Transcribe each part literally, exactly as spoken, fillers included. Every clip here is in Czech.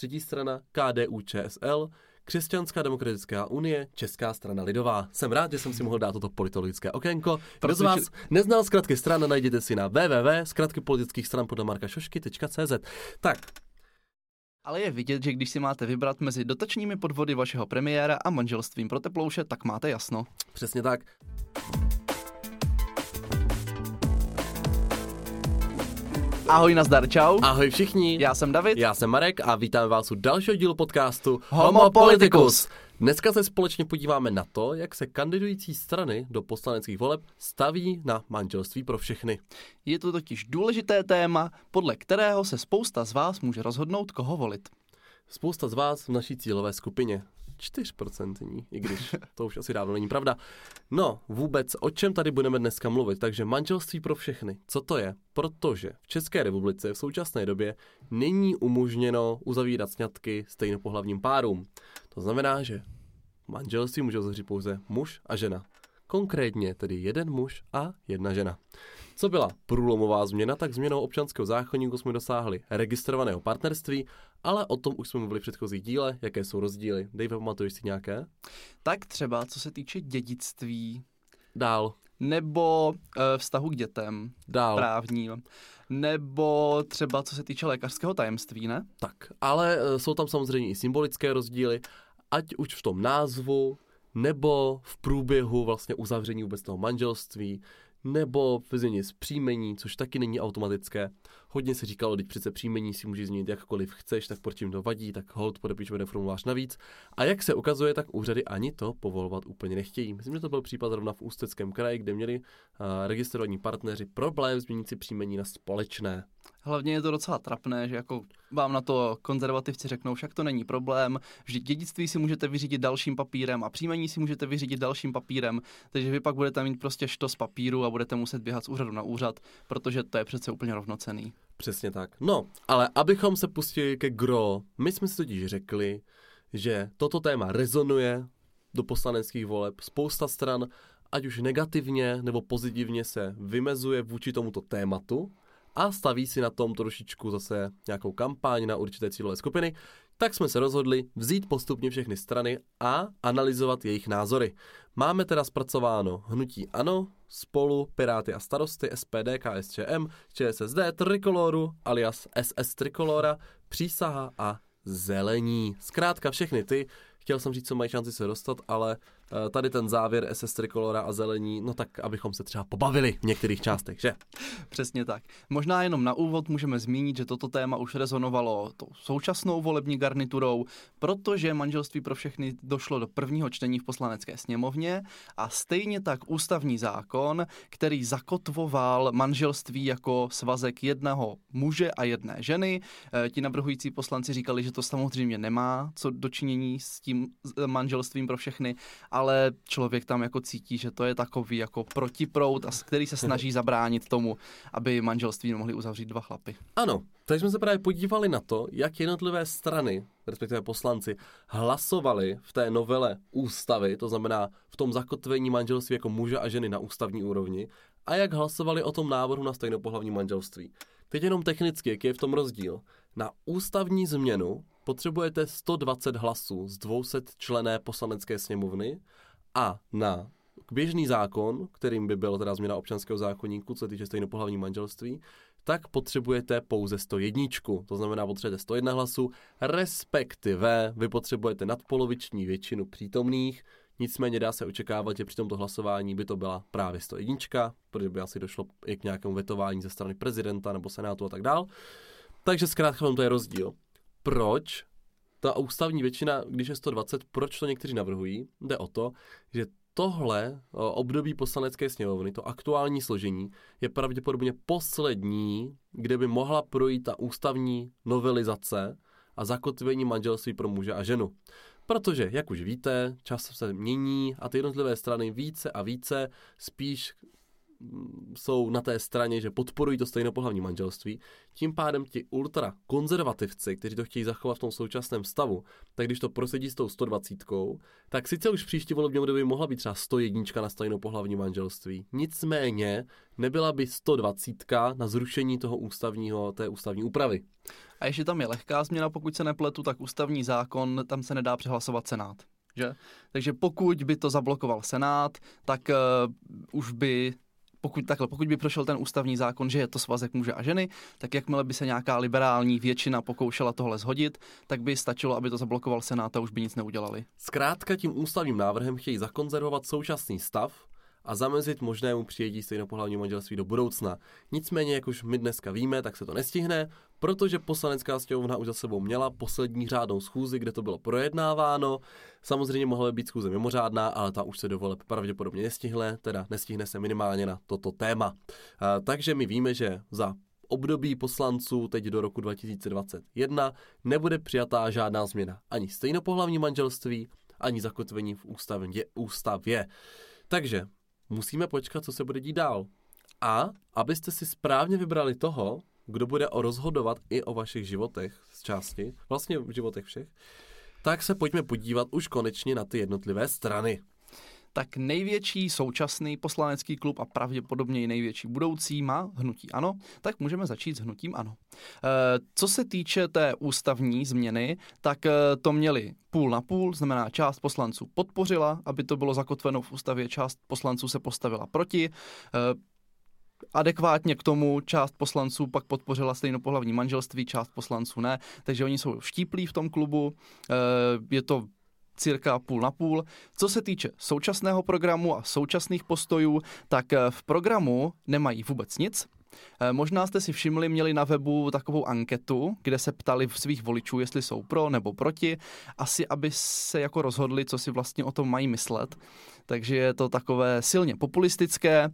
třetí strana, K D U Č S L, Křesťanská demokratická unie Česká strana Lidová. Jsem rád, že jsem si mohl dát toto politologické okénko. Kdo z vás neznal zkratky stran, najděte si na w w w tečka zkratky politických stran podle marka šošky tečka c z. Tak. Ale je vidět, že když si máte vybrat mezi dotačními podvody vašeho premiéra a manželstvím pro teplouše, tak máte jasno. Přesně tak. Ahoj, nazdar, čau. Ahoj všichni. Já jsem David. Já jsem Marek a vítám vás u dalšího dílu podcastu Homo Politicus. Dneska se společně podíváme na to, jak se kandidující strany do poslaneckých voleb staví na manželství pro všechny. Je to totiž důležité téma, podle kterého se spousta z vás může rozhodnout, koho volit. Spousta z vás v naší cílové skupině. čtyři procenta, i když to už asi dávno není pravda. No, vůbec o čem tady budeme dneska mluvit? Takže manželství pro všechny. Co to je? Protože v České republice v současné době není umožněno uzavírat sňatky stejnopohlavním párům. To znamená, že manželství může uzavřít pouze muž a žena. Konkrétně tedy jeden muž a jedna žena. Co byla průlomová změna, tak změnou občanského zákoníku jsme dosáhli registrovaného partnerství, ale o tom už jsme mluvili v předchozích díle, jaké jsou rozdíly. Dej, pamatuješ si nějaké? Tak třeba, co se týče dědictví. Dál. Nebo e, vztahu k dětem. Dál. Právní. Nebo třeba, co se týče lékařského tajemství, ne? Tak, ale e, jsou tam samozřejmě i symbolické rozdíly, ať už v tom názvu, nebo v průběhu vlastně uzavření vůbec toho manželství, nebo ve změně z příjmení, což taky není automatické. Hodně se říkalo, když přece příjmení si můžeš změnit jakkoliv chceš, tak proč jim to vadí, tak hold podepiš jeden formulář navíc. A jak se ukazuje, tak úřady ani to povolovat úplně nechtějí. Myslím, že to byl případ zrovna v Ústeckém kraji, kde měli uh, registrovaní partneři problém změnit si příjmení na společné. Hlavně je to docela trapné, že jako vám na to konzervativci řeknou, však to není problém, vždyť dědictví si můžete vyřídit dalším papírem a příjmení si můžete vyřídit dalším papírem, takže vy pak budete mít prostě štos papíru a budete muset běhat z úřadu na úřad, protože to je přece úplně rovnocenný. Přesně tak. No, ale abychom se pustili ke gro, my jsme si totiž řekli, že toto téma rezonuje do poslaneckých voleb, spousta stran, ať už negativně nebo pozitivně se vymezuje vůči tomuto tématu, a staví si na tom trošičku zase nějakou kampaň na určité cílové skupiny, tak jsme se rozhodli vzít postupně všechny strany a analyzovat jejich názory. Máme teda zpracováno hnutí ANO, Spolu, Piráty a Starosty, S P D, K S Č M, Č S S D, Trikoloru alias S S Trikolora, Přísaha a Zelení. Zkrátka všechny ty, chtěl jsem říct, co mají šanci se dostat, ale tady ten závěr S S Trikolora a Zelení, no tak abychom se třeba pobavili v některých částech, že? Přesně tak. Možná jenom na úvod můžeme zmínit, že toto téma už rezonovalo tou současnou volební garniturou, protože manželství pro všechny došlo do prvního čtení v Poslanecké sněmovně a stejně tak ústavní zákon, který zakotvoval manželství jako svazek jednoho muže a jedné ženy. Ti navrhující poslanci říkali, že to samozřejmě nemá co do činění s tím manželstvím pro všechny, ale člověk tam jako cítí, že to je takový jako protiproud, a který se snaží zabránit tomu, aby manželství mohli uzavřít dva chlapy. Ano, takže jsme se právě podívali na to, jak jednotlivé strany, respektive poslanci, hlasovali v té novele ústavy, to znamená v tom zakotvení manželství jako muže a ženy na ústavní úrovni, a jak hlasovali o tom návrhu na stejnopohlavní manželství. Teď jenom technicky, jaký je v tom rozdíl. Na ústavní změnu potřebujete sto dvacet hlasů z dvě stě členné poslanecké sněmovny a na běžný zákon, kterým by byla teda změna občanského zákoníku, co se týče stejnopohlavní manželství, tak potřebujete pouze sto jedna. To znamená, potřebujete sto jedna hlasů, respektive vy potřebujete nadpoloviční většinu přítomných. Nicméně dá se očekávat, že při tomto hlasování by to byla právě sto jedna, protože by asi došlo i k nějakému vetování ze strany prezidenta nebo senátu a tak dál. Takže zkrátka to je rozdíl. Proč ta ústavní většina, když je sto dvacet, proč to někteří navrhují? Jde o to, že tohle období poslanecké sněmovny, to aktuální složení, je pravděpodobně poslední, kde by mohla projít ta ústavní novelizace a zakotvení manželství pro muže a ženu. Protože, jak už víte, čas se mění a ty jednotlivé strany více a více spíš jsou na té straně, že podporují to stejnopohlavní manželství, tím pádem ti ultrakonzervativci, kteří to chtějí zachovat v tom současném stavu, tak když to prosedí s tou sto dvacet, tak sice už příští volební období mohla být třeba sto jedna na stejnopohlavní manželství, nicméně nebyla by sto dvacet na zrušení toho ústavního, té ústavní úpravy. A ještě tam je lehká změna, pokud se nepletu, tak ústavní zákon, tam se nedá přehlasovat Senát. Že? Takže pokud by to zablokoval Senát, tak uh, už by, pokud, takhle, pokud by prošel ten ústavní zákon, že je to svazek muže a ženy, tak jakmile by se nějaká liberální většina pokoušela tohle shodit, tak by stačilo, aby to zablokoval Senát a už by nic neudělali. Zkrátka tím ústavním návrhem chtějí zakonzervovat současný stav a zamezit možnému přijetí stejnopohlavního manželství do budoucna. Nicméně, jak už my dneska víme, tak se to nestihne, protože Poslanecká sněmovna už za sebou měla poslední řádnou schůzi, kde to bylo projednáváno. Samozřejmě mohla být schůze mimořádná, ale ta už se do voleb pravděpodobně nestihne, teda nestihne se minimálně na toto téma. Takže my víme, že za období poslanců teď do roku dva tisíce dvacet jedna nebude přijatá žádná změna ani stejnopohlavní manželství, ani zakotvení v ústavě. ústavě. Takže musíme počkat, co se bude dít dál. A abyste si správně vybrali toho, kdo bude rozhodovat i o vašich životech z části, vlastně v životech všech, tak se pojďme podívat už konečně na ty jednotlivé strany. Tak největší současný poslanecký klub a pravděpodobně i největší budoucí má hnutí ANO, tak můžeme začít s hnutím ANO. E, co se týče té ústavní změny, tak e, to měli půl na půl, znamená část poslanců podpořila, aby to bylo zakotveno v ústavě, část poslanců se postavila proti. E, Adekvátně k tomu část poslanců pak podpořila stejnopohlavní manželství, část poslanců ne, takže oni jsou štíplí v tom klubu, e, je to cirka půl na půl. Co se týče současného programu a současných postojů, tak v programu nemají vůbec nic. Možná jste si všimli, měli na webu takovou anketu, kde se ptali svých voličů, jestli jsou pro nebo proti, asi aby se jako rozhodli, co si vlastně o tom mají myslet. Takže je to takové silně populistické,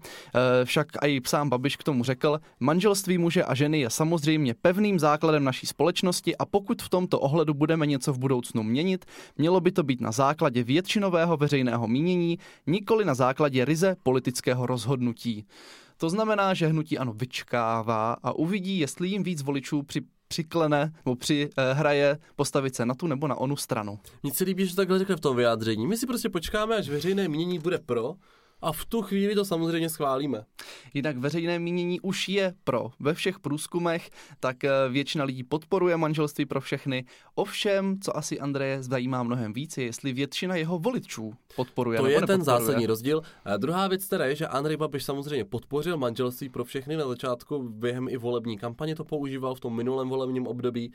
však i sám Babiš k tomu řekl, manželství muže a ženy je samozřejmě pevným základem naší společnosti a pokud v tomto ohledu budeme něco v budoucnu měnit, mělo by to být na základě většinového veřejného mínění, nikoli na základě ryze politického rozhodnutí. To znamená, že hnutí ANO vyčkává a uvidí, jestli jim víc voličů při, přiklene nebo přihraje eh, postavit se na tu nebo na onu stranu. Mně se líbí, že takhle řekne v tom vyjádření. My si prostě počkáme, až veřejné mínění bude pro a v tu chvíli to samozřejmě schválíme. Jinak veřejné mínění už je pro. Ve všech průzkumech tak většina lidí podporuje manželství pro všechny. Ovšem, co asi Andreje zajímá mnohem víc, je, jestli většina jeho voličů podporuje. To je ten zásadní rozdíl. A druhá věc teda je, že Andrej Babiš samozřejmě podpořil manželství pro všechny na začátku, během i volební kampaně to používal v tom minulém volebním období.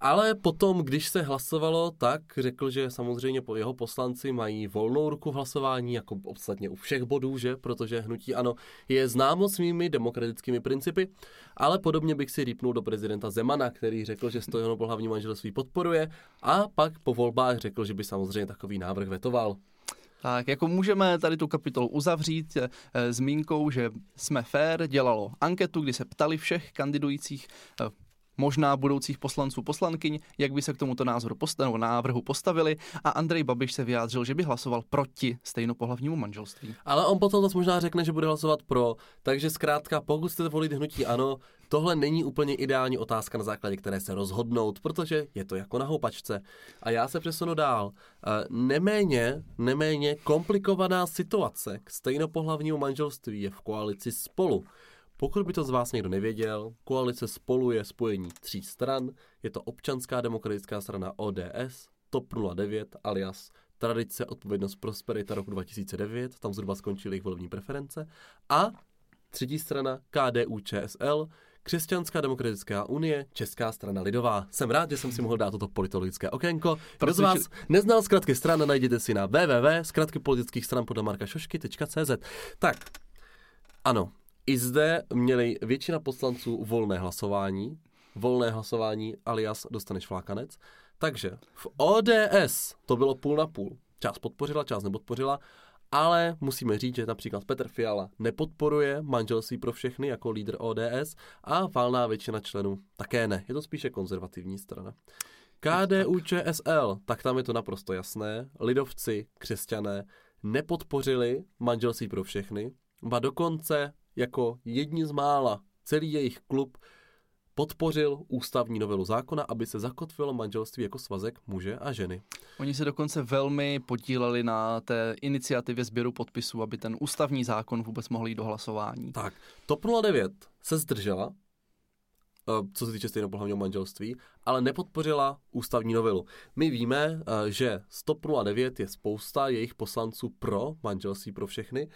Ale potom, když se hlasovalo, tak řekl, že samozřejmě jeho poslanci mají volnou ruku v hlasování, jako ostatně u všech bodů, že? Protože hnutí ANO je známo svými demokratickými principy, ale podobně bych si rýpnul do prezidenta Zemana, který řekl, že stejnopohlavní manželství podporuje a pak po volbách řekl, že by samozřejmě takový návrh vetoval. Tak jako můžeme tady tu kapitolu uzavřít e, zmínkou, že Jsme fér dělalo anketu, kdy se ptali všech kandidujících e, možná budoucích poslanců poslankyň, jak by se k tomuto názoru postanou, návrhu postavili a Andrej Babiš se vyjádřil, že by hlasoval proti stejnopohlavnímu manželství. Ale on potom to možná řekne, že bude hlasovat pro, takže zkrátka pokud chcete volit hnutí ANO, tohle není úplně ideální otázka, na základě které se rozhodnout, protože je to jako na houpačce. A já se přesunu dál. Neméně, neméně komplikovaná situace k stejnopohlavnímu manželství je v koalici Spolu. Pokud by to z vás někdo nevěděl, koalice Spolu je spojení tří stran, je to Občanská demokratická strana O D S, TOP nula devět alias Tradice Odpovědnost Prosperita roku dva tisíce devět, tam zhruba skončily jejich volební preference, a třetí strana K D U Č S L, Křesťanská demokratická unie Česká strana Lidová. Jsem rád, že jsem si mohl dát toto politologické okénko. Kdo z vás neznal zkratky stran, najděte si na w w w tečka zkratky politických stran podle marka šošky tečka c z. Tak, ano. I zde měli většina poslanců volné hlasování, volné hlasování alias dostaneš flákanec, takže v O D S to bylo půl na půl. Část podpořila, část nepodpořila, ale musíme říct, že například Petr Fiala nepodporuje manželství pro všechny jako lídr O D S a valná většina členů také ne. Je to spíše konzervativní strana. K D U Č S L, tak tam je to naprosto jasné. Lidovci, křesťané nepodpořili manželství pro všechny, Ba dokonce jako jedni z mála celý jejich klub podpořil ústavní novelu zákona, aby se zakotvilo manželství jako svazek muže a ženy. Oni se dokonce velmi podíleli na té iniciativě sběru podpisů, aby ten ústavní zákon vůbec mohl jít do hlasování. Tak, TOP nula devět se zdržela, co se týče stejnopohlavního manželství, ale nepodpořila ústavní novelu. My víme, že z TOP nula devět je spousta jejich poslanců pro manželství pro všechny,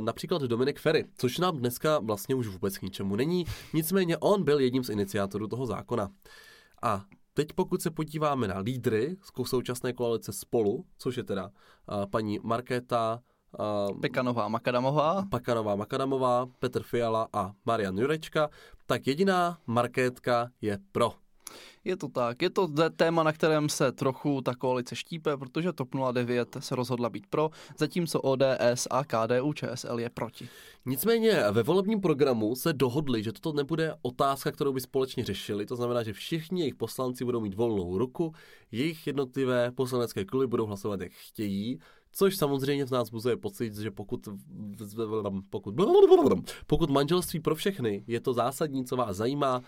například Dominik Feri, což nám dneska vlastně už vůbec k ničemu není, nicméně on byl jedním z iniciátorů toho zákona. A teď pokud se podíváme na lídry z současné koalice Spolu, což je teda paní Markéta Pekarová Makadamová, Pekarová Makadamová, Petr Fiala a Marian Jurečka, tak jediná Markétka je pro. Je to tak. Je to téma, na kterém se trochu ta koalice štípe, protože TOP nula devět se rozhodla být pro, zatímco O D S a K D U Č S L je proti. Nicméně ve volebním programu se dohodli, že toto nebude otázka, kterou by společně řešili. To znamená, že všichni jejich poslanci budou mít volnou ruku, jejich jednotlivé poslanecké kluby budou hlasovat, jak chtějí, což samozřejmě v nás buzuje pocit, že pokud, pokud, pokud manželství pro všechny je to zásadní, co vás zajímá,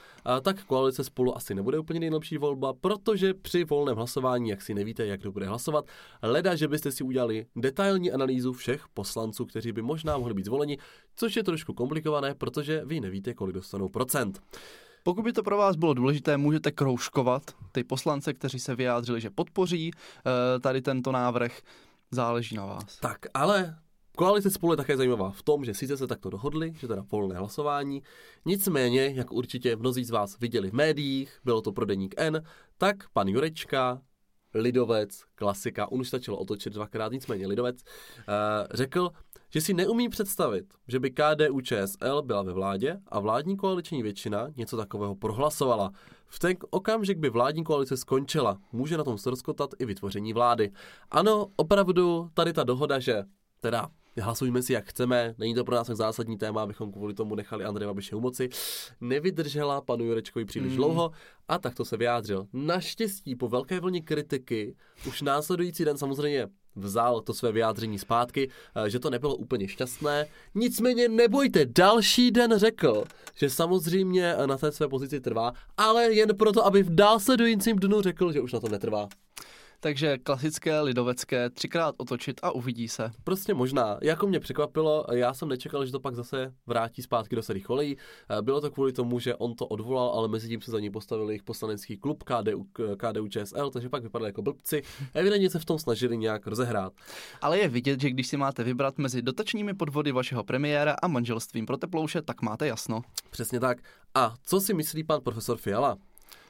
tak koalice Spolu asi nebude úplně nejlepší volba, protože při volném hlasování, jak si nevíte, jak to bude hlasovat, leda, že byste si udělali detailní analýzu všech poslanců, kteří by možná mohli být zvoleni, což je trošku komplikované, protože vy nevíte, kolik dostanou procent. Pokud by to pro vás bylo důležité, můžete kroužkovat ty poslance, kteří se vyjádřili, že podpoří tady tento návrh. Záleží na vás. Tak, ale koalice Spolu je také zajímavá v tom, že sice se takto dohodli, že teda volné hlasování, nicméně, jak určitě mnozí z vás viděli v médiích, bylo to pro deník N, tak pan Jurečka, lidovec, klasika, on už stačilo otočit dvakrát, nicméně lidovec, řekl, že si neumí představit, že by K D U Č S L byla ve vládě a vládní koaliční většina něco takového prohlasovala. V ten okamžik by vládní koalice skončila. Může na tom stroskotat i vytvoření vlády. Ano, opravdu tady ta dohoda, že teda hlasujme si, jak chceme, není to pro nás tak zásadní téma, abychom kvůli tomu nechali Andreje Babiše u moci, nevydržela panu Jurečkovi příliš mm. dlouho a tak to se vyjádřil. Naštěstí po velké vlně kritiky už následující den samozřejmě vzal to své vyjádření zpátky, že to nebylo úplně šťastné. Nicméně nebojte, další den řekl, že samozřejmě na té své pozici trvá, ale jen proto, aby v následujícím dnu řekl, že už na to netrvá. Takže klasické, lidovecké, třikrát otočit a uvidí se. Prostě možná. Jako mě překvapilo, já jsem nečekal, že to pak zase vrátí zpátky do sedých kolejí. Bylo to kvůli tomu, že on to odvolal, ale mezi tím se za ní postavil jejich poslanecký klub K D U Č S L, takže pak vypadali jako blbci. Evidentně se v tom snažili nějak rozehrát. Ale je vidět, že když si máte vybrat mezi dotačními podvody vašeho premiéra a manželstvím pro teplouše, tak máte jasno. Přesně tak. A co si myslí pan profesor Fiala?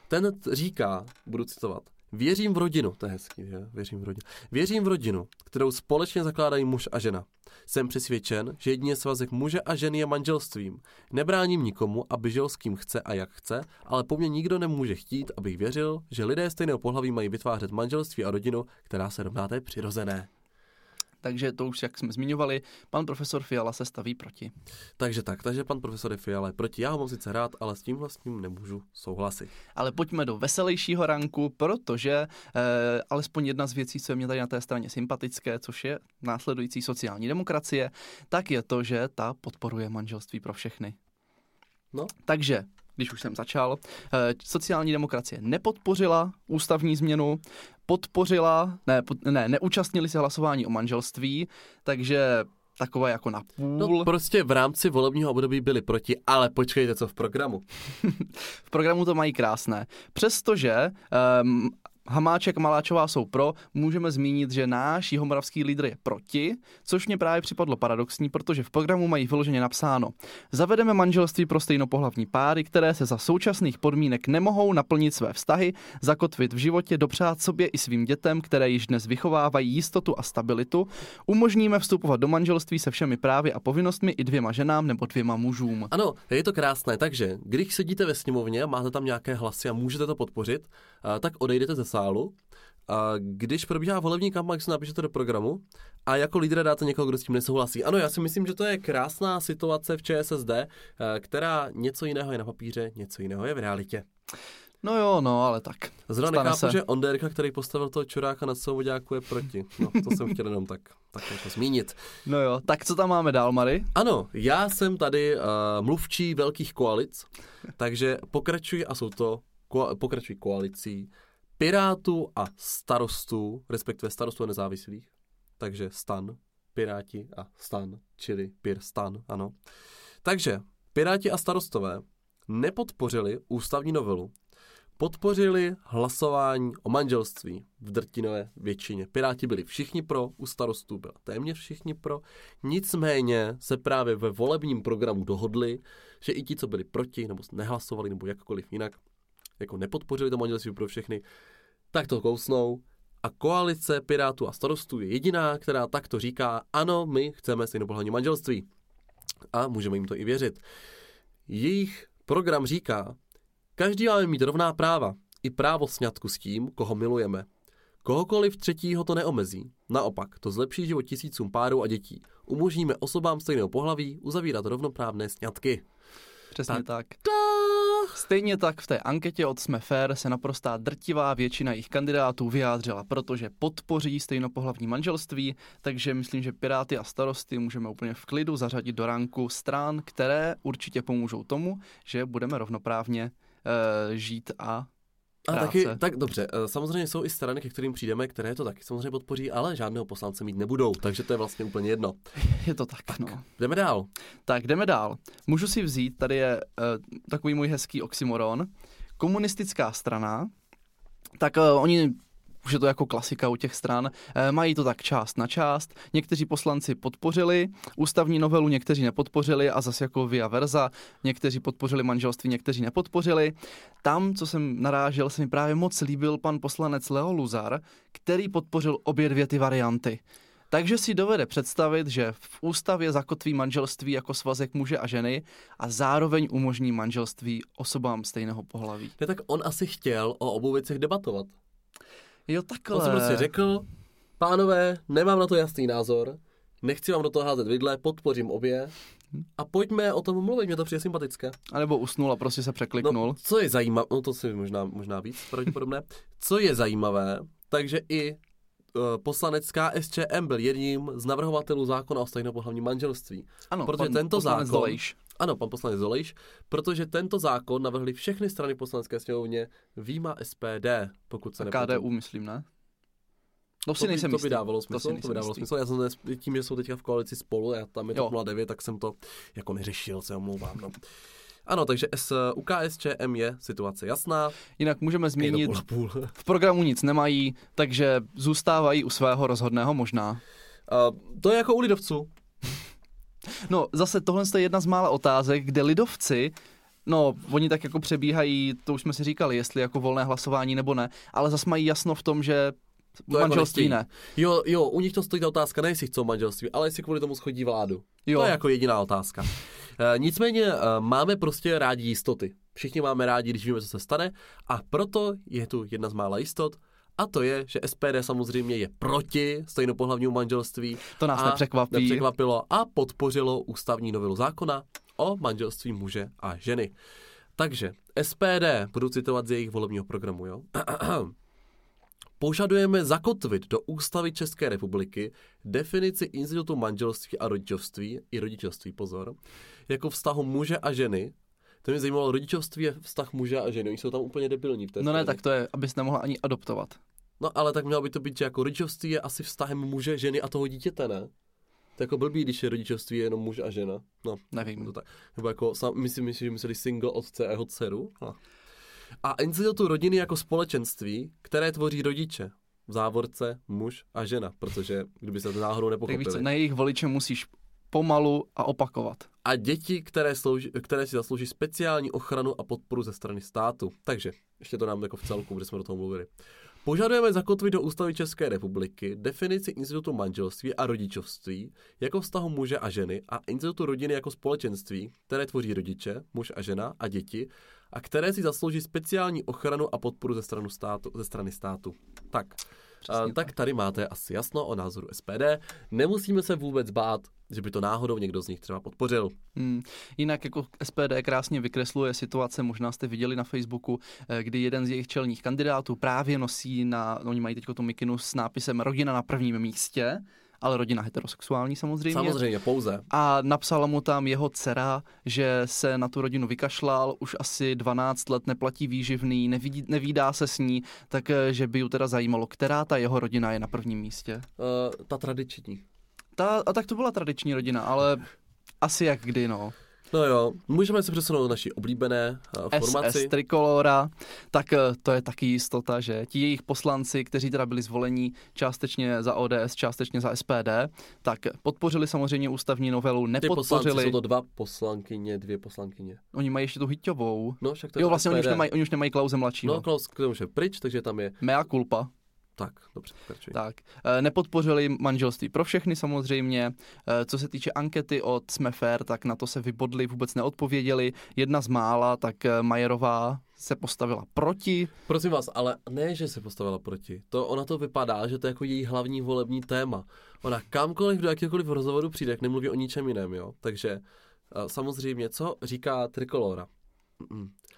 Ten říká, budu citovat, věřím v rodinu, to je hezký, že? Věřím v rodinu. Věřím v rodinu, kterou společně zakládají muž a žena. Jsem přesvědčen, že jedině svazek muže a ženy je manželstvím. Nebráním nikomu, aby žil s kým chce a jak chce, ale po mně nikdo nemůže chtít, abych věřil, že lidé stejného pohlaví mají vytvářet manželství a rodinu, která se rovná té přirozené. Takže to už, jak jsme zmiňovali, pan profesor Fiala se staví proti. Takže tak, takže pan profesor Fiala je proti. Já ho mám sice rád, ale s tímhle s tím nemůžu souhlasit. Ale pojďme do veselějšího ranku, protože eh, alespoň jedna z věcí, co je mě tady na té straně sympatické, což je následující sociální demokracie, tak je to, že ta podporuje manželství pro všechny. No. Takže, když už jsem začal, eh, sociální demokracie nepodpořila ústavní změnu, podpořila, ne, ne, neúčastnili se hlasování o manželství, takže takové jako na půl. No, prostě v rámci volebního období byli proti, ale počkejte, co v programu. V programu to mají krásné. Přestože um, Hamáček, Maláčová jsou pro, můžeme zmínit, že náš jihomoravský lídr je proti, což mě právě připadlo paradoxní, protože v programu mají vyloženě napsáno. Zavedeme manželství pro stejnopohlavní páry, které se za současných podmínek nemohou naplnit své vztahy, zakotvit v životě, dopřát sobě i svým dětem, které již dnes vychovávají jistotu a stabilitu. Umožníme vstupovat do manželství se všemi právy a povinnostmi i dvěma ženám nebo dvěma mužům. Ano, je to krásné, takže když sedíte ve sněmovně, máte tam nějaké hlasy a můžete to podpořit, tak odejdete ze sálu, a když probíhá volební kampaň, se napíšete do programu a jako lídra dáte někoho, kdo s tím nesouhlasí. Ano, já si myslím, že to je krásná situace v Č S S D, která něco jiného je na papíře, něco jiného je v realitě. No jo, no, ale tak. Zrovna nechápu, se. že Onderka, který postavil toho čuráka na Svobodňáku, je proti. No, to jsem chtěl jenom tak, tak jako zmínit. No jo, tak co tam máme dál, Mary? Ano, já jsem tady uh, mluvčí velkých koalic, takže pokračuji, a jsou to, ko- pokračují koalicí Pirátů a starostů, respektive starostů a nezávislých, takže STAN, Piráti a STAN, čili PirSTAN, ano. Takže Piráti a starostové nepodpořili ústavní novelu, podpořili hlasování o manželství v drtinové většině. Piráti byli všichni pro, u starostů byla téměř všichni pro, nicméně se právě ve volebním programu dohodli, že i ti, co byli proti, nebo nehlasovali, nebo jakkoliv jinak, jako nepodpořili to manželství pro všechny, tak to kousnou. A koalice Pirátů a starostů je jediná, která takto říká, ano, my chceme stejnopohlavní manželství. A můžeme jim to i věřit. Jejich program říká, každý máme mít rovná práva, i právo sňatku s tím, koho milujeme. Kohokoliv třetího to neomezí. Naopak, to zlepší život tisícům párů a dětí. Umožníme osobám stejného pohlaví uzavírat rovnoprávné sňatky. Přesně tak. tak. Stejně tak v té anketě od Jsme fér se naprostá drtivá většina jejich kandidátů vyjádřila, protože podpoří stejnopohlavní manželství, takže myslím, že Piráty a starosty můžeme úplně v klidu zařadit do ranku stran, které určitě pomůžou tomu, že budeme rovnoprávně e, žít a A taky, tak dobře, samozřejmě jsou i strany, ke kterým přijdeme, které to taky samozřejmě podpoří, ale žádného poslance mít nebudou, takže to je vlastně úplně jedno. Je to tak, tak no. Jdeme dál. Tak jdeme dál. Můžu si vzít, tady je uh, takový můj hezký oxymoron, komunistická strana, tak uh, oni... Už je to jako klasika u těch stran. E, mají to tak část na část. Někteří poslanci podpořili ústavní novelu, někteří nepodpořili a zase jako via versa. Někteří podpořili manželství, někteří nepodpořili. Tam, co jsem narážel, se mi právě moc líbil pan poslanec Leo Luzar, který podpořil obě dvě ty varianty. Takže si dovede představit, že v ústavě zakotví manželství jako svazek muže a ženy a zároveň umožní manželství osobám stejného pohlaví. Ne, tak on asi chtěl o obou věcech debatovat. Jo, takhle. On jsem prostě řekl, pánové, nemám na to jasný názor, nechci vám do toho házet vidle, podpořím obě a pojďme o tom mluvit, mě to přijde sympatické. A nebo usnul a prostě se překliknul. No, co je zajímavé, no to si možná, možná víc pravděpodobné, co je zajímavé, takže i uh, poslanec K S Č M byl jedním z navrhovatelů zákona o stejnopohlavním manželství. Ano, protože pan tento zákon, Dolejš. Ano, pan poslanec Dolejš, protože tento zákon navrhli všechny strany poslanecké sněmovně výjima S P D, pokud se nepotřebuje. K D U, myslím, ne? To, to si nejsem to by dávalo smysl, to, to by dávalo smysl. Já jsem tím, že jsou teďka v koalici Spolu, já tam je to nula devět, tak jsem to jako neřešil, se omlouvám. No. Ano, takže s, u K S Č M je situace jasná. Jinak můžeme zmínit, půl půl. V programu nic nemají, takže zůstávají u svého rozhodného možná. Uh, to je jako u lidovců. No, zase tohle je jedna z mála otázek, kde lidovci, no, oni tak jako přebíhají, to už jsme si říkali, jestli jako volné hlasování nebo ne, ale zase mají jasno v tom, že to manželství jako ne. Jo, jo, u nich to stojí ta otázka, ne jestli chcou manželství, ale jestli kvůli tomu schodí vládu. Jo. To je jako jediná otázka. E, nicméně e, máme prostě rádi jistoty. Všichni máme rádi, když víme, co se stane, a proto je tu jedna z mála jistot, a to je, že S P D samozřejmě je proti stejnopohlavnímu manželství. To nás nepřekvapí. nepřekvapilo a podpořilo ústavní novelu zákona o manželství muže a ženy. Takže S P D, budu citovat z jejich volebního programu, jo? Požadujeme zakotvit do ústavy České republiky definici institutu manželství a rodičovství, i rodičovství, pozor, jako vztahu muže a ženy. To mě zajímalo, rodičovství je vztah muže a ženy, oni jsou tam úplně debilní v té No ne, straně. Tak to je, abys nemohla ani adoptovat. No ale tak mělo by to být, že jako rodičovství je asi vztahem muže, ženy a toho dítěte, ne? To je jako blbý, když je rodičovství je jenom muž a žena. No, nevím. To tak. Nebo jako, myslím, myslím, že mysleli single otce a jeho dceru. No. A institutu rodiny jako společenství, které tvoří rodiče. V závorce muž a žena, protože kdyby se to náhodou nepochopili. Tak víc, na jejich voliče musíš pomalu a opakovat. A děti, které, slouží, které si zaslouží speciální ochranu a podporu ze strany státu. Takže ještě to nám jako v celku, kde jsme do toho mluvili. Požadujeme zakotvit do ústavy České republiky definici institutu manželství a rodičovství jako vztahu muže a ženy a institutu rodiny jako společenství, které tvoří rodiče, muž a žena a děti a které si zaslouží speciální ochranu a podporu ze strany státu. Ze strany státu. Tak. Přesně, tak tady máte asi jasno o názoru S P D. Nemusíme se vůbec bát, že by to náhodou někdo z nich třeba podpořil. Hmm. Jinak jako S P D krásně vykresluje situace, možná jste viděli na Facebooku, kdy jeden z jejich čelních kandidátů právě nosí na, oni mají teď tu mikinu s nápisem Rodina na prvním místě, ale rodina heterosexuální samozřejmě. Samozřejmě, pouze. A napsala mu tam jeho dcera, že se na tu rodinu vykašlal, už asi dvanáct let neplatí výživný, nevidí, nevídá se s ní, takže by ju teda zajímalo, která ta jeho rodina je na prvním místě. Uh, ta tradiční. Ta, a tak to byla tradiční rodina, ale asi jak kdy, no. No jo, můžeme se přesunout do naší oblíbené uh, formaci. S S Trikolora, tak uh, to je taky jistota, že ti jejich poslanci, kteří teda byli zvoleni částečně za O D S, částečně za S P D, tak podpořili samozřejmě ústavní novelu, nepodpořili. Ty poslanci jsou to dva poslankyně, dvě poslankyně. Oni mají ještě tu Hyťovou. No, však to jo, vlastně oni už, nemají, oni už nemají Klause mladšího. No, Klaus k tomu je pryč, takže tam je... Mea culpa. Tak, dobře, pokračuji. Tak, nepodpořili manželství pro všechny samozřejmě. Co se týče ankety od Jsme fér, tak na to se vybodli, vůbec neodpověděli. Jedna z mála, tak Majerová se postavila proti. Prosím vás, ale ne, že se postavila proti. To ona to vypadá, že to je jako její hlavní volební téma. Ona kamkoliv do jakéhokoliv rozhovoru přijde, jak nemluví o ničem jiném, jo. Takže samozřejmě, co říká Trikolora?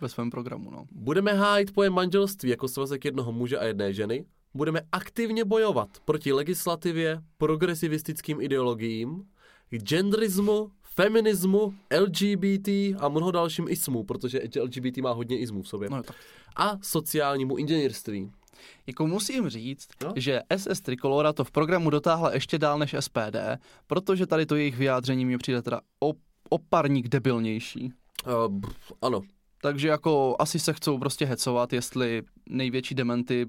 Ve svém programu, no. Budeme hájit pojem manželství jako svazek jednoho muže a jedné ženy. Budeme aktivně bojovat proti legislativě, progresivistickým ideologiím, genderismu, feminismu, L G B T a mnoho dalším ismů, protože L G B T má hodně ismů v sobě. No, a sociálnímu inženýrství. Jako musím říct, no? Že S S Trikolora to v programu dotáhla ještě dál než S P D, protože tady to jejich vyjádření mi přijde teda oparník debilnější. Uh, pff, ano. Takže jako asi se chcou prostě hecovat, jestli největší dementy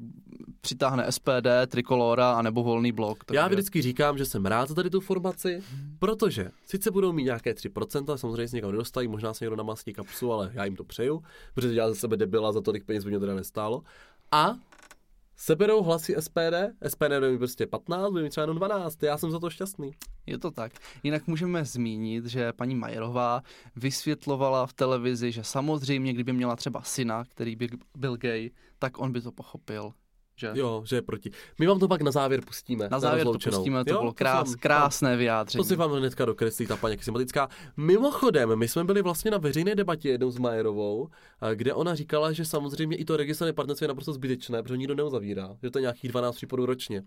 přitáhne S P D, Trikolora anebo Volný blok. Takže... Já vždycky říkám, že jsem rád za tady tu formaci, protože sice budou mít nějaké tři procenta, samozřejmě se někam nedostají, možná se někdo namastí kapsu, ale já jim to přeju, protože já za sebe debila, za tolik peněz by mě teda nestálo. A seberou hlasy S P D, S P D bude mi prostě patnáct, bude mi třeba jenom dvanáct, já jsem za to šťastný. Je to tak. Jinak můžeme zmínit, že paní Majerová vysvětlovala v televizi, že samozřejmě, kdyby měla třeba syna, který by byl gay, tak on by to pochopil. Že? Jo, že je proti. My vám to pak na závěr pustíme. Na závěr na to pustíme, to jo, bylo krás, to jsem, krásné vyjádření. To si vám hnedka dokreslí, ta paní sympatická. Mimochodem, my jsme byli vlastně na veřejné debatě jednou s Majerovou, kde ona říkala, že samozřejmě i to registrované partnerství je naprosto zbytečné, protože nikdo neuzavírá, že to je nějakých dvanáct případů ročně. Uh,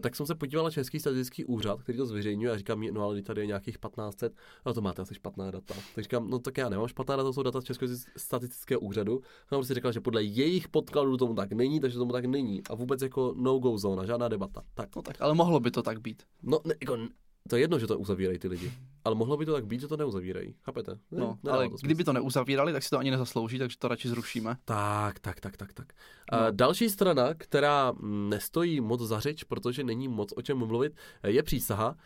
tak jsem se podíval na Český statistický úřad, který to zveřejňuje, a říkám, no ale tady je nějakých patnáct set, no to máte asi špatná data. Tak říkám, no tak já nemám špatná data, to jsou data z Českého statistického úřadu. Ona prostě řekla, že podle jejich podkladů tomu tak není, takže tomu tak není. A vůbec jako no-go zóna, žádná debata. Tak. No tak, ale mohlo by to tak být. No, ne, jako, to je jedno, že to uzavírají ty lidi, ale mohlo by to tak být, že to neuzavírají, chápete? Ne, no, ale to kdyby to neuzavírali, tak si to ani nezaslouží, takže to radši zrušíme. Tak, tak, tak, tak, tak. No. A další strana, která nestojí moc za řeč, protože není moc o čem mluvit, je Přísaha,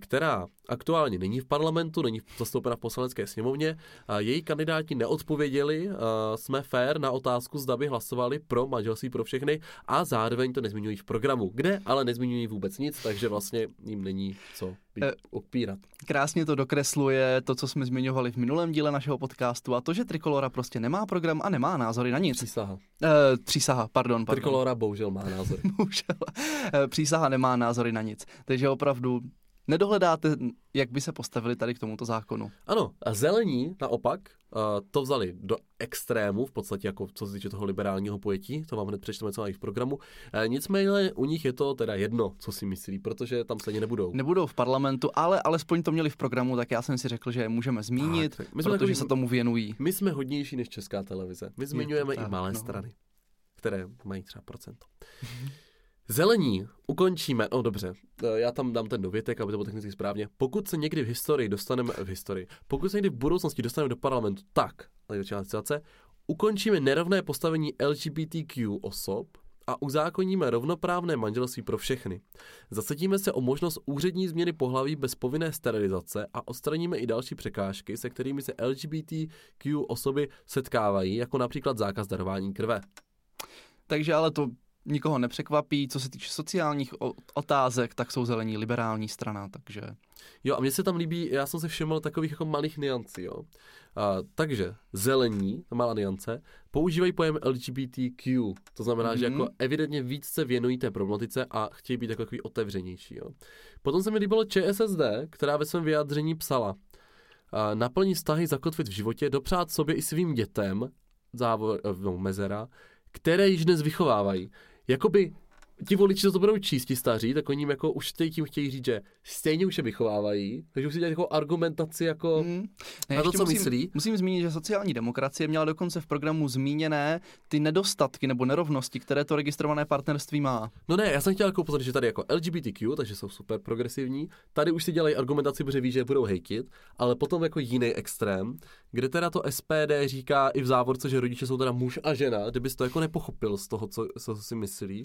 která aktuálně není v parlamentu, není zastoupena v poslanecké sněmovně. Její kandidáti neodpověděli, Jsme fér, na otázku, zda by hlasovali pro manželství pro všechny, a zároveň to nezmiňují v programu, kde ale nezmiňují vůbec nic, takže vlastně jim není co opírat. Krásně to dokresluje to, co jsme zmiňovali v minulém díle našeho podcastu, a to, že Trikolora prostě nemá program a nemá názory na nic. Přísaha. E, přísaha, pardon, pardon. Trikolora bohužel má názory. Bohužel. Přísaha nemá názory na nic, takže opravdu nedohledáte, jak by se postavili tady k tomuto zákonu. Ano, a zelení naopak to vzali do extrému, v podstatě jako co se týče toho liberálního pojetí, to vám hned přečteme co mají v programu. Nicméně u nich je to teda jedno, co si myslí, protože tam stejně nebudou. Nebudou v parlamentu, ale alespoň to měli v programu, tak já jsem si řekl, že je můžeme zmínit, tak, protože takový, se tomu věnují. My jsme hodnější než Česká televize. My zmiňujeme tak, i malé no. strany, které mají třeba procento. Zelení ukončíme, no dobře, já tam dám ten dovětek, aby to bylo technicky správně. Pokud se někdy v historii dostaneme, v historii, pokud se někdy v budoucnosti dostaneme do parlamentu, tak, ale většiná situace, ukončíme nerovné postavení L G B T Q osob a uzákoníme rovnoprávné manželství pro všechny. Zasadíme se o možnost úřední změny pohlaví bez povinné sterilizace a odstraníme i další překážky, se kterými se L G B T Q osoby setkávají, jako například zákaz darování krve. Takže ale to... nikoho nepřekvapí, co se týče sociálních otázek, tak jsou zelení liberální strana, takže... Jo, a mně se tam líbí, já jsem si všiml takových jako malých niancí, jo. A, takže zelení, ta malá niance, používají pojem L G B T Q, to znamená, mm-hmm. že jako evidentně víc se věnují té problematice a chtějí být jako takový otevřenější, jo. Potom se mi líbilo Č S S D, která ve svém vyjádření psala: naplní vztahy, zakotvit v životě, dopřát sobě i svým dětem, závor, no, mezera, které již dnes vychovávají. Jakoby ti voliči, co to budou číst, ti staří, tak oni jako už tím chtějí říct, že stejně už je vychovávají, takže už si dělají jako argumentaci jako hmm. ne, na to, co musím, myslí. Musím zmínit, že sociální demokracie měla dokonce v programu zmíněné ty nedostatky nebo nerovnosti, které to registrované partnerství má. No ne, já jsem chtěl jako upozornit, že tady jako L G B T Q, takže jsou super progresivní, tady už si dělají argumentaci, protože ví, že budou hejtit, ale potom jako jiný extrém, kde teda to S P D říká i v závorce, že rodiče jsou teda muž a žena, kdybys to jako nepochopil z toho, co, co si myslí.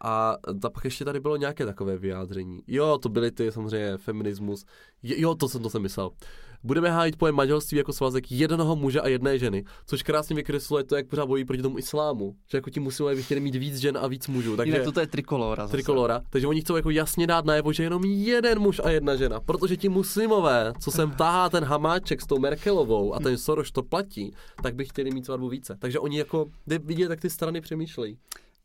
A pak ještě tady bylo nějaké takové vyjádření. Jo, to byly ty samozřejmě feminismus. Jo, to jsem to jsem myslel. Budeme hájit pojem manželství jako svazek jednoho muže a jedné ženy, což krásně vykresluje to, jak pořád bojí proti tomu islámu, že jako ti muslimové by chtěli mít víc žen a víc mužů. Takže to je trikolora. Zase. Trikolora. Takže oni chcou jako jasně dát najevo, že jenom jeden muž a jedna žena, protože ti muslimové, co sem tahá ten Hamáček s tou Merkelovou a ten Soros to platí, tak by chtěli mít svatbu více. Takže oni jako vidět, jak ty strany přemýšlejí.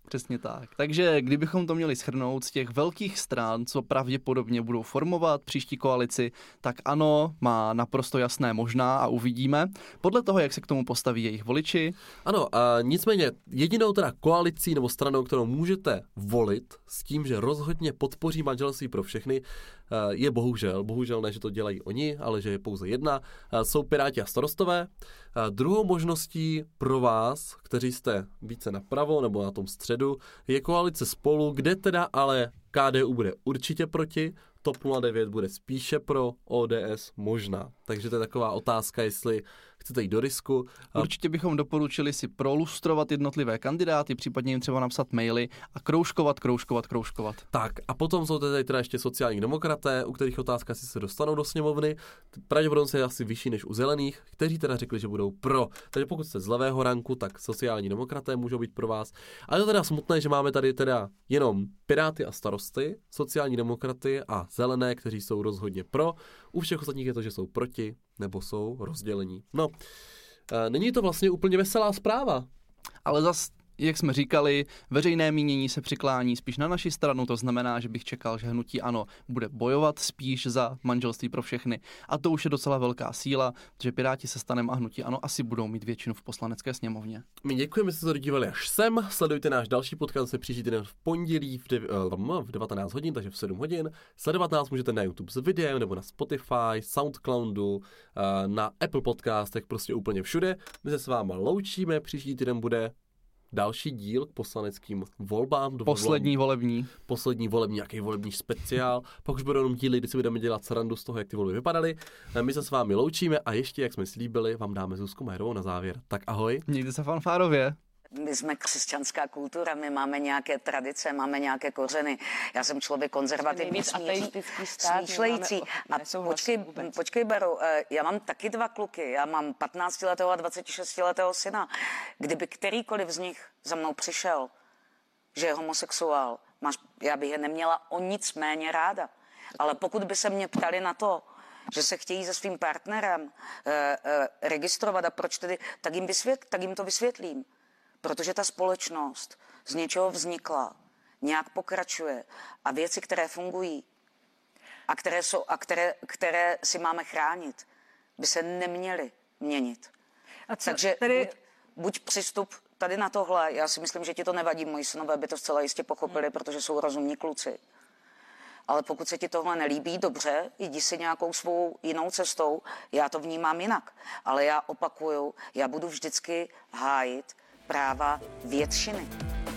Přesně tak. Takže kdybychom to měli shrnout z těch velkých stran, co pravděpodobně budou formovat příští koalici, tak ANO má naprosto jasné možná a uvidíme. Podle toho, jak se k tomu postaví jejich voliči. Ano, a nicméně jedinou teda koalicí nebo stranou, kterou můžete volit s tím, že rozhodně podpoří manželství pro všechny, je bohužel, bohužel ne, že to dělají oni, ale že je pouze jedna, jsou Piráti a Starostové. Druhou možností pro vás, kteří jste více napravo nebo na tom středu, je koalice Spolu, kde teda ale K D U bude určitě proti, TOP nula devět bude spíše pro, O D S možná. Takže to je taková otázka, jestli chcete jít do risku. Určitě bychom doporučili si prolustrovat jednotlivé kandidáty, případně jim třeba napsat maily a kroužkovat, kroužkovat, kroužkovat. Tak a potom jsou tady teda ještě sociální demokraté, u kterých otázka si se dostanou do sněmovny. Pravděpodobnost je asi vyšší než u zelených, kteří teda řekli, že budou pro. Takže pokud jste z levého ranku, tak sociální demokraté můžou být pro vás. Ale to teda smutné, že máme tady teda jenom Piráty a Starosty, sociální demokraty a zelené, kteří jsou rozhodně pro. U všech ostatních je to, že jsou proti nebo jsou rozdělení. No, není to vlastně úplně veselá zpráva. Ale zas, jak jsme říkali, veřejné mínění se přiklání spíš na naši stranu, to znamená, že bych čekal, že hnutí ANO bude bojovat spíš za manželství pro všechny. A to už je docela velká síla, že Piráti se stanem a hnutí ANO asi budou mít většinu v poslanecké sněmovně. My děkujeme, že jste se dodívali až sem. Sledujte náš další podcast, se příští týden v pondělí v, dev, v devatenáct hodin, takže v sedm hodin. Sledovat nás můžete na YouTube s videem, nebo na Spotify, Soundcloudu, na Apple podcastech, prostě úplně všude. My se s váma loučíme, příští týden bude další díl k poslaneckým volbám. Do Poslední volb... volební. Poslední volební, nějaký volební speciál. Pak už budou jenom díly, kdy si budeme dělat srandu z toho, jak ty volby vypadaly. My se s vámi loučíme a ještě, jak jsme slíbili, vám dáme Zuzku Majerovou na závěr. Tak ahoj. Mějte se fanfárově. My jsme křesťanská kultura, my máme nějaké tradice, máme nějaké kořeny. Já jsem člověk konzervativní, smýšlející. A počkej, počkej Baro, já mám taky dva kluky, já mám patnáctiletého a dvacetišestiletého syna. Kdyby kterýkoliv z nich za mnou přišel, že je homosexuál, máš, já bych je neměla o nic méně ráda. Ale pokud by se mě ptali na to, že se chtějí se svým partnerem eh, eh, registrovat a proč tedy, tak jim, vysvětl, tak jim to vysvětlím. Protože ta společnost z něčeho vznikla, nějak pokračuje a věci, které fungují a které, jsou, a které, které si máme chránit, by se neměly měnit. A co, takže tady... buď, buď přistup tady na tohle, já si myslím, že ti to nevadí, moji synové by to zcela jistě pochopili, hmm. protože jsou rozumní kluci. Ale pokud se ti tohle nelíbí, dobře, jdi si nějakou svou jinou cestou, já to vnímám jinak. Ale já opakuju, já budu vždycky hájit práva většiny.